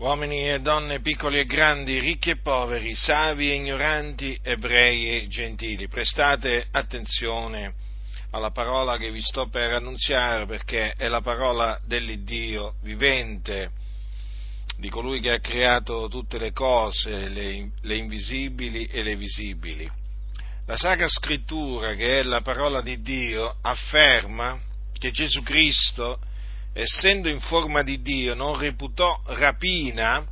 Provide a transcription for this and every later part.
uomini e donne, piccoli e grandi, ricchi e poveri, savi e ignoranti, ebrei e gentili. Prestate attenzione alla parola che vi sto per annunziare, perché è la parola dell'Iddio vivente, di colui che ha creato tutte le cose, le invisibili e le visibili. La Sacra Scrittura, che è la parola di Dio, afferma che Gesù Cristo, essendo in forma di Dio, non reputò rapina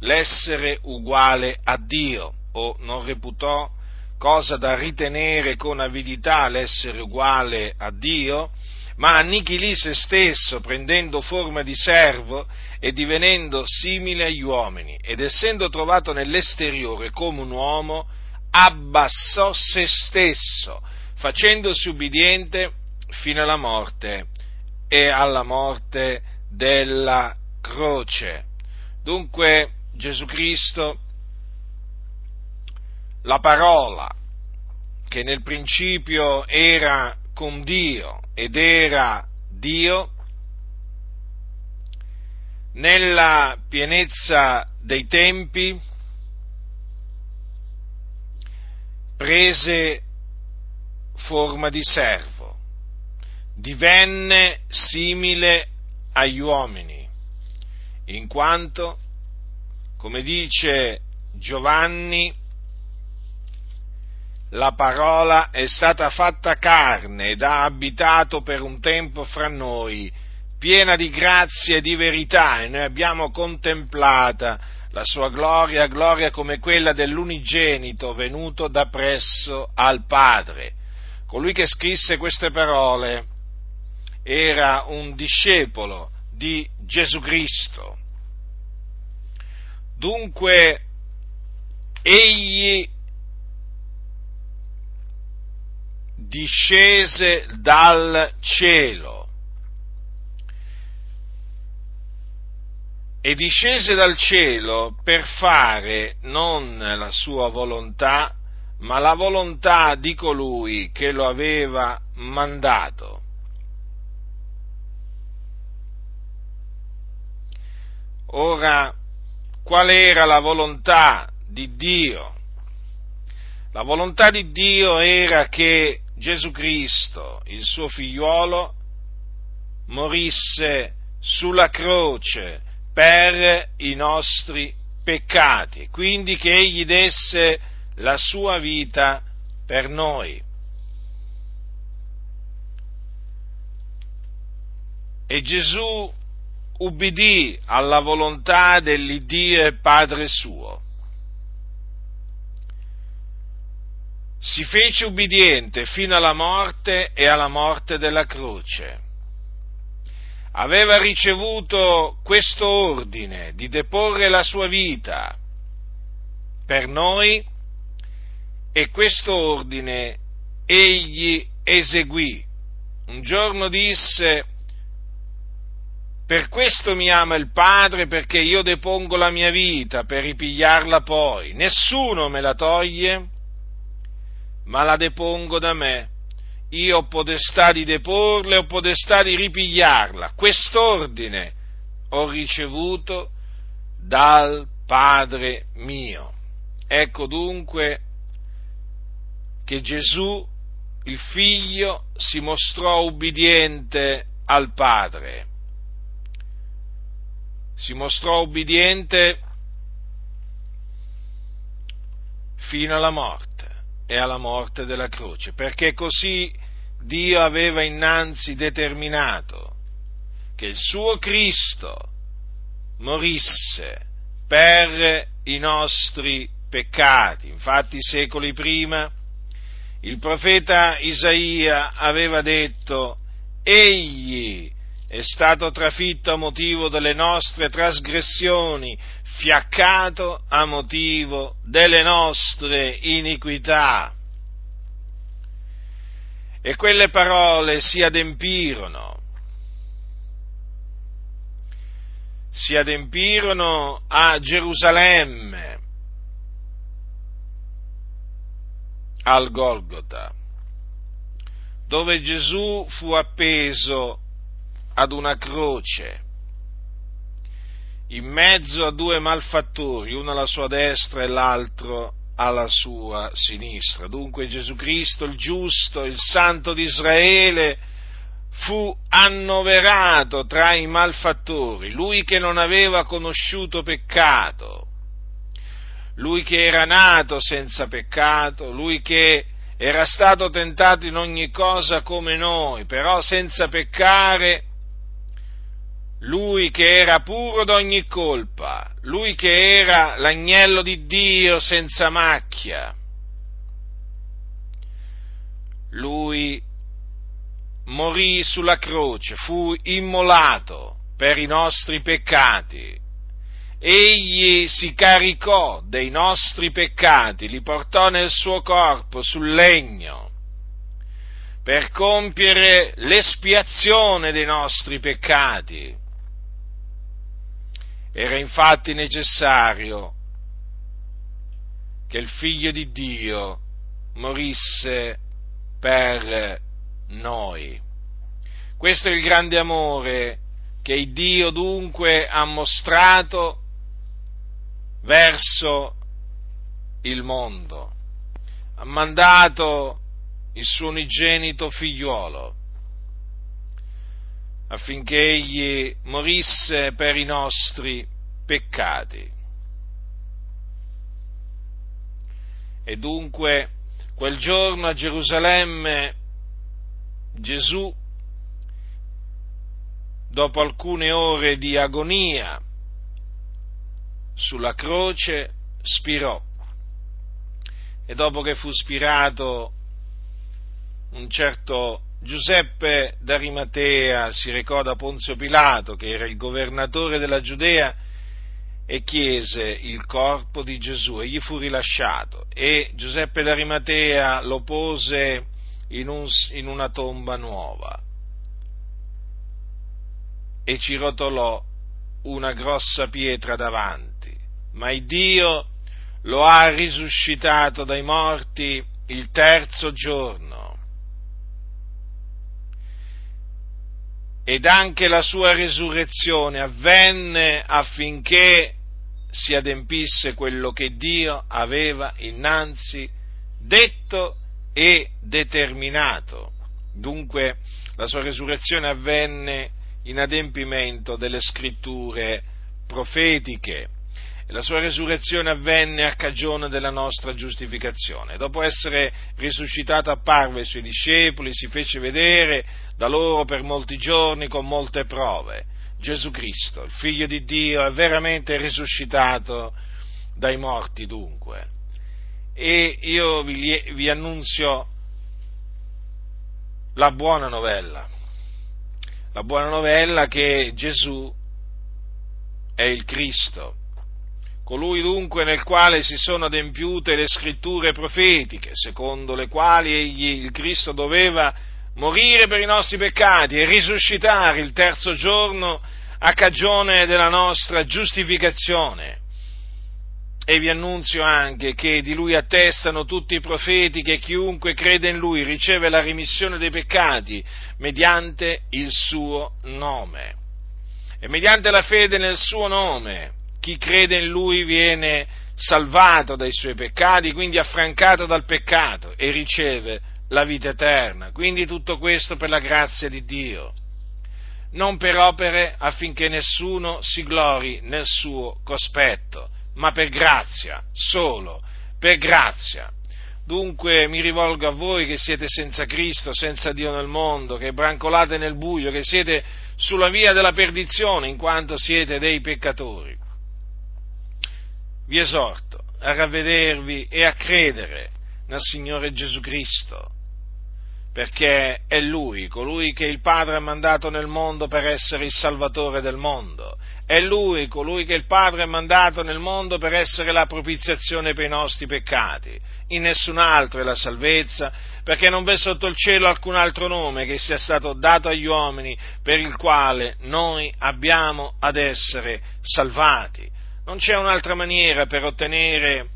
l'essere uguale a Dio, o non reputò cosa da ritenere con avidità l'essere uguale a Dio, ma annichilì se stesso, prendendo forma di servo e divenendo simile agli uomini, ed essendo trovato nell'esteriore come un uomo, abbassò se stesso, facendosi ubbidiente fino alla morte, e alla morte della croce. Dunque Gesù Cristo, la parola che nel principio era con Dio ed era Dio, nella pienezza dei tempi prese forma di servo, divenne simile agli uomini, in quanto, come dice Giovanni, la parola è stata fatta carne ed ha abitato per un tempo fra noi, piena di grazia e di verità, e noi abbiamo contemplata la sua gloria, gloria come quella dell'unigenito venuto da presso al Padre. Colui che scrisse queste parole era un discepolo di Gesù Cristo. Dunque egli discese dal cielo, e discese dal cielo per fare non la sua volontà, ma la volontà di colui che lo aveva mandato. Ora, qual era la volontà di Dio? La volontà di Dio era che Gesù Cristo, il suo figliuolo, morisse sulla croce per i nostri peccati, quindi che egli desse la sua vita per noi. E Gesù ubbidì alla volontà dell'Iddio e Padre suo. Si fece ubbidiente fino alla morte e alla morte della croce. Aveva ricevuto questo ordine di deporre la sua vita per noi, e questo ordine egli eseguì. Un giorno disse: per questo mi ama il Padre, perché io depongo la mia vita per ripigliarla poi. Nessuno me la toglie, ma la depongo da me. Io ho potestà di deporla, ho potestà di ripigliarla. Quest'ordine ho ricevuto dal Padre mio. Ecco dunque che Gesù, il Figlio, si mostrò ubbidiente al Padre. Si mostrò ubbidiente fino alla morte e alla morte della croce, perché così Dio aveva innanzi determinato che il suo Cristo morisse per i nostri peccati. Infatti, secoli prima, il profeta Isaia aveva detto: egli è stato trafitto a motivo delle nostre trasgressioni, fiaccato a motivo delle nostre iniquità. E quelle parole si adempirono a Gerusalemme, al Golgota, dove Gesù fu appeso ad una croce. in mezzo a due malfattori, uno alla sua destra e l'altro alla sua sinistra. Dunque Gesù Cristo, il giusto, il santo di Israele, fu annoverato tra i malfattori, lui che non aveva conosciuto peccato, lui che era nato senza peccato, lui che era stato tentato in ogni cosa come noi, però senza peccare, lui che era puro d'ogni colpa, lui che era l'agnello di Dio senza macchia, lui morì sulla croce, fu immolato per i nostri peccati, egli si caricò dei nostri peccati, li portò nel suo corpo sul legno per compiere l'espiazione dei nostri peccati. Era infatti necessario che il Figlio di Dio morisse per noi. Questo è il grande amore che Dio dunque ha mostrato verso il mondo. Ha mandato il suo unigenito figliuolo affinché egli morisse per i nostri peccati. E dunque quel giorno a Gerusalemme Gesù, dopo alcune ore di agonia, sulla croce spirò, e dopo che fu spirato, un certo Giuseppe d'Arimatea si recò da Ponzio Pilato, che era il governatore della Giudea, e chiese il corpo di Gesù, e gli fu rilasciato, e Giuseppe d'Arimatea lo pose in una tomba nuova, e ci rotolò una grossa pietra davanti, ma il Dio lo ha risuscitato dai morti il terzo giorno, ed anche la sua resurrezione avvenne affinché si adempisse quello che Dio aveva innanzi detto e determinato. Dunque la sua resurrezione avvenne in adempimento delle scritture profetiche, e la sua resurrezione avvenne a cagione della nostra giustificazione. Dopo essere risuscitato apparve ai suoi discepoli, si fece vedere da loro per molti giorni con molte prove. Gesù Cristo, il Figlio di Dio, è veramente risuscitato dai morti dunque. E io vi annunzio la buona novella che Gesù è il Cristo, colui dunque nel quale si sono adempiute le scritture profetiche, secondo le quali egli, il Cristo, doveva morire per i nostri peccati e risuscitare il terzo giorno a cagione della nostra giustificazione. E vi annunzio anche che di lui attestano tutti i profeti che chiunque crede in lui riceve la remissione dei peccati mediante il suo nome. E mediante la fede nel suo nome, chi crede in lui viene salvato dai suoi peccati, quindi affrancato dal peccato, e riceve la vita eterna. Quindi tutto questo per la grazia di Dio, non per opere affinché nessuno si glori nel suo cospetto, ma per grazia, solo per grazia. Dunque mi rivolgo a voi che siete senza Cristo, senza Dio nel mondo, che brancolate nel buio, che siete sulla via della perdizione in quanto siete dei peccatori. Vi esorto a ravvedervi e a credere nel Signore Gesù Cristo, perché è Lui, colui che il Padre ha mandato nel mondo per essere il Salvatore del mondo. È Lui, colui che il Padre ha mandato nel mondo per essere la propiziazione per i nostri peccati. In nessun altro è la salvezza, perché non v'è sotto il cielo alcun altro nome che sia stato dato agli uomini per il quale noi abbiamo ad essere salvati. Non c'è un'altra maniera per ottenere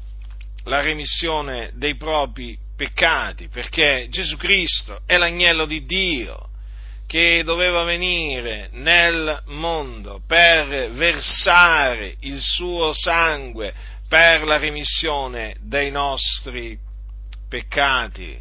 la remissione dei propri peccati, perché Gesù Cristo è l'agnello di Dio che doveva venire nel mondo per versare il suo sangue per la remissione dei nostri peccati.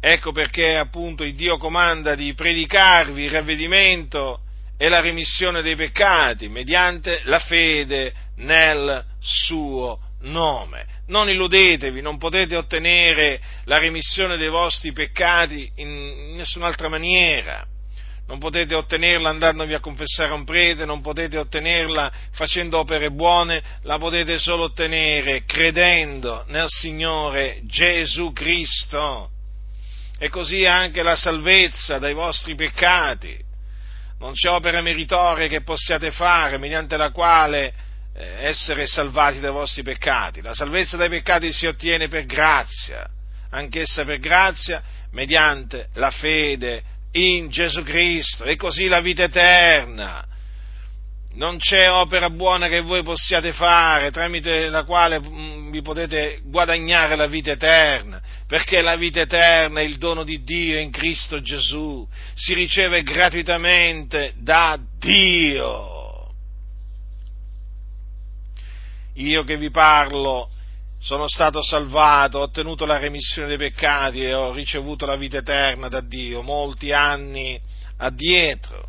Ecco perché appunto il Dio comanda di predicarvi il ravvedimento e la remissione dei peccati mediante la fede nel suo nome. Non illudetevi, non potete ottenere la remissione dei vostri peccati in nessun'altra maniera. Non potete ottenerla andandovi a confessare a un prete, non potete ottenerla facendo opere buone, la potete solo ottenere credendo nel Signore Gesù Cristo. E così anche la salvezza dai vostri peccati. Non c'è opera meritoria che possiate fare mediante la quale essere salvati dai vostri peccati. La salvezza dai peccati si ottiene per grazia, anch'essa per grazia, mediante la fede in Gesù Cristo, e così la vita eterna. Non c'è opera buona che voi possiate fare tramite la quale vi potete guadagnare la vita eterna, perché la vita eterna è il dono di Dio in Cristo Gesù, si riceve gratuitamente da Dio. Io che vi parlo sono stato salvato, ho ottenuto la remissione dei peccati e ho ricevuto la vita eterna da Dio molti anni addietro,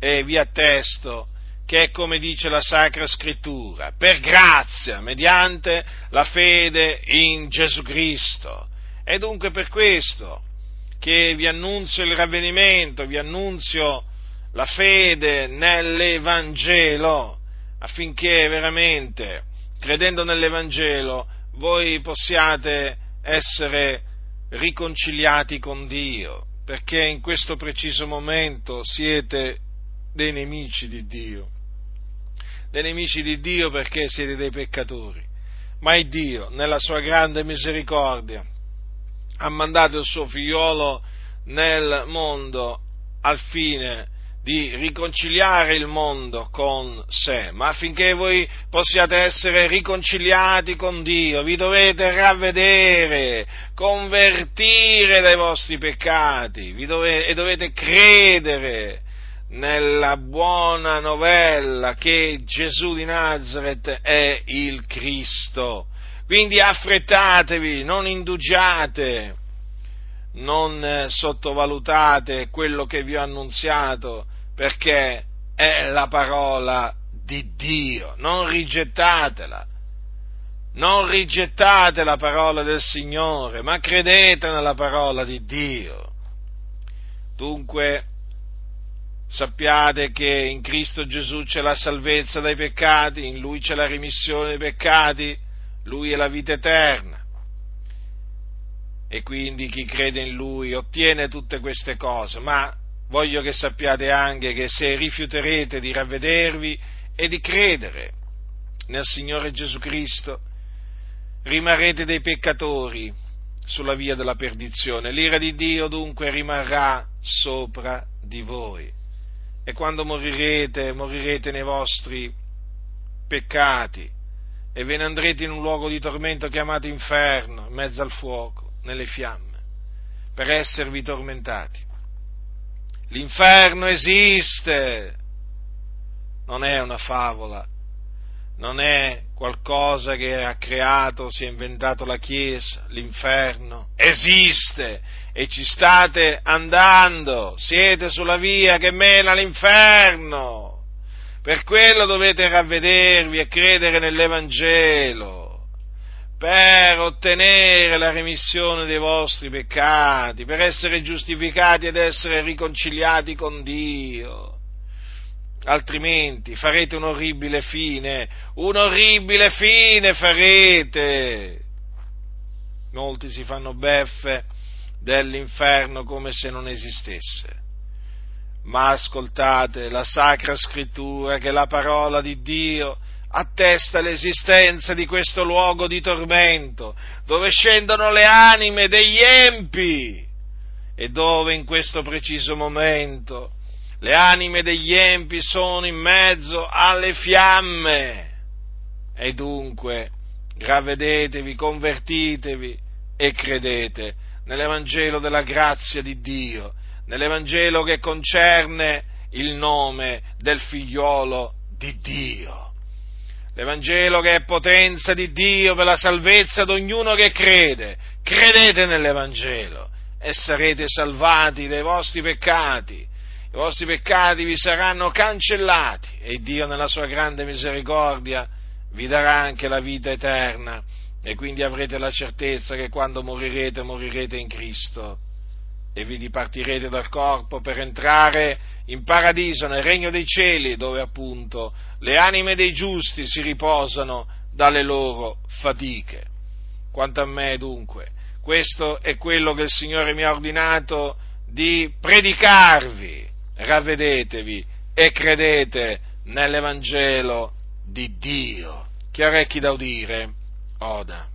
e vi attesto che è come dice la Sacra Scrittura, per grazia, mediante la fede in Gesù Cristo. E dunque per questo che vi annunzio il ravvedimento, vi annunzio la fede nell'Evangelo, affinché veramente, credendo nell'Evangelo, voi possiate essere riconciliati con Dio, perché in questo preciso momento siete dei nemici di Dio perché siete dei peccatori, ma il Dio, nella sua grande misericordia, ha mandato il suo figliolo nel mondo al fine di riconciliare il mondo con sé, ma affinché voi possiate essere riconciliati con Dio, vi dovete ravvedere, convertire dai vostri peccati, e dovete credere nella buona novella che Gesù di Nazaret è il Cristo. Quindi affrettatevi, non indugiate, non sottovalutate quello che vi ho annunziato, perché è la parola di Dio, non rigettate la parola del Signore, ma credete nella parola di Dio. Dunque sappiate che in Cristo Gesù c'è la salvezza dai peccati, in Lui c'è la remissione dei peccati, Lui è la vita eterna. E quindi chi crede in Lui ottiene tutte queste cose, ma voglio che sappiate anche che se rifiuterete di ravvedervi e di credere nel Signore Gesù Cristo, rimarrete dei peccatori sulla via della perdizione. L'ira di Dio dunque rimarrà sopra di voi, e quando morirete nei vostri peccati e ve ne andrete in un luogo di tormento chiamato inferno, in mezzo al fuoco, nelle fiamme, per esservi tormentati. L'inferno esiste, non è una favola, non è qualcosa che ha creato, si è inventato la Chiesa. L'inferno esiste e ci state andando, siete sulla via che mena all'inferno. Per quello dovete ravvedervi e credere nell'Evangelo, per ottenere la remissione dei vostri peccati, per essere giustificati ed essere riconciliati con Dio. Altrimenti farete un orribile fine farete. Molti si fanno beffe dell'inferno come se non esistesse. Ma ascoltate la Sacra Scrittura, che la parola di Dio attesta l'esistenza di questo luogo di tormento, dove scendono le anime degli empi, e dove in questo preciso momento le anime degli empi sono in mezzo alle fiamme. E dunque ravvedetevi, convertitevi e credete nell'Evangelo della grazia di Dio, nell'Evangelo che concerne il nome del figliolo di Dio. L'Evangelo che è potenza di Dio per la salvezza di ognuno che crede. Credete nell'Evangelo e sarete salvati dai vostri peccati. I vostri peccati vi saranno cancellati e Dio nella sua grande misericordia vi darà anche la vita eterna, e quindi avrete la certezza che quando morirete, morirete in Cristo e vi dipartirete dal corpo per entrare in paradiso, nel regno dei cieli, dove appunto le anime dei giusti si riposano dalle loro fatiche. Quanto a me, dunque, questo è quello che il Signore mi ha ordinato di predicarvi: ravvedetevi e credete nell'Evangelo di Dio. Chi ha orecchi da udire, oda.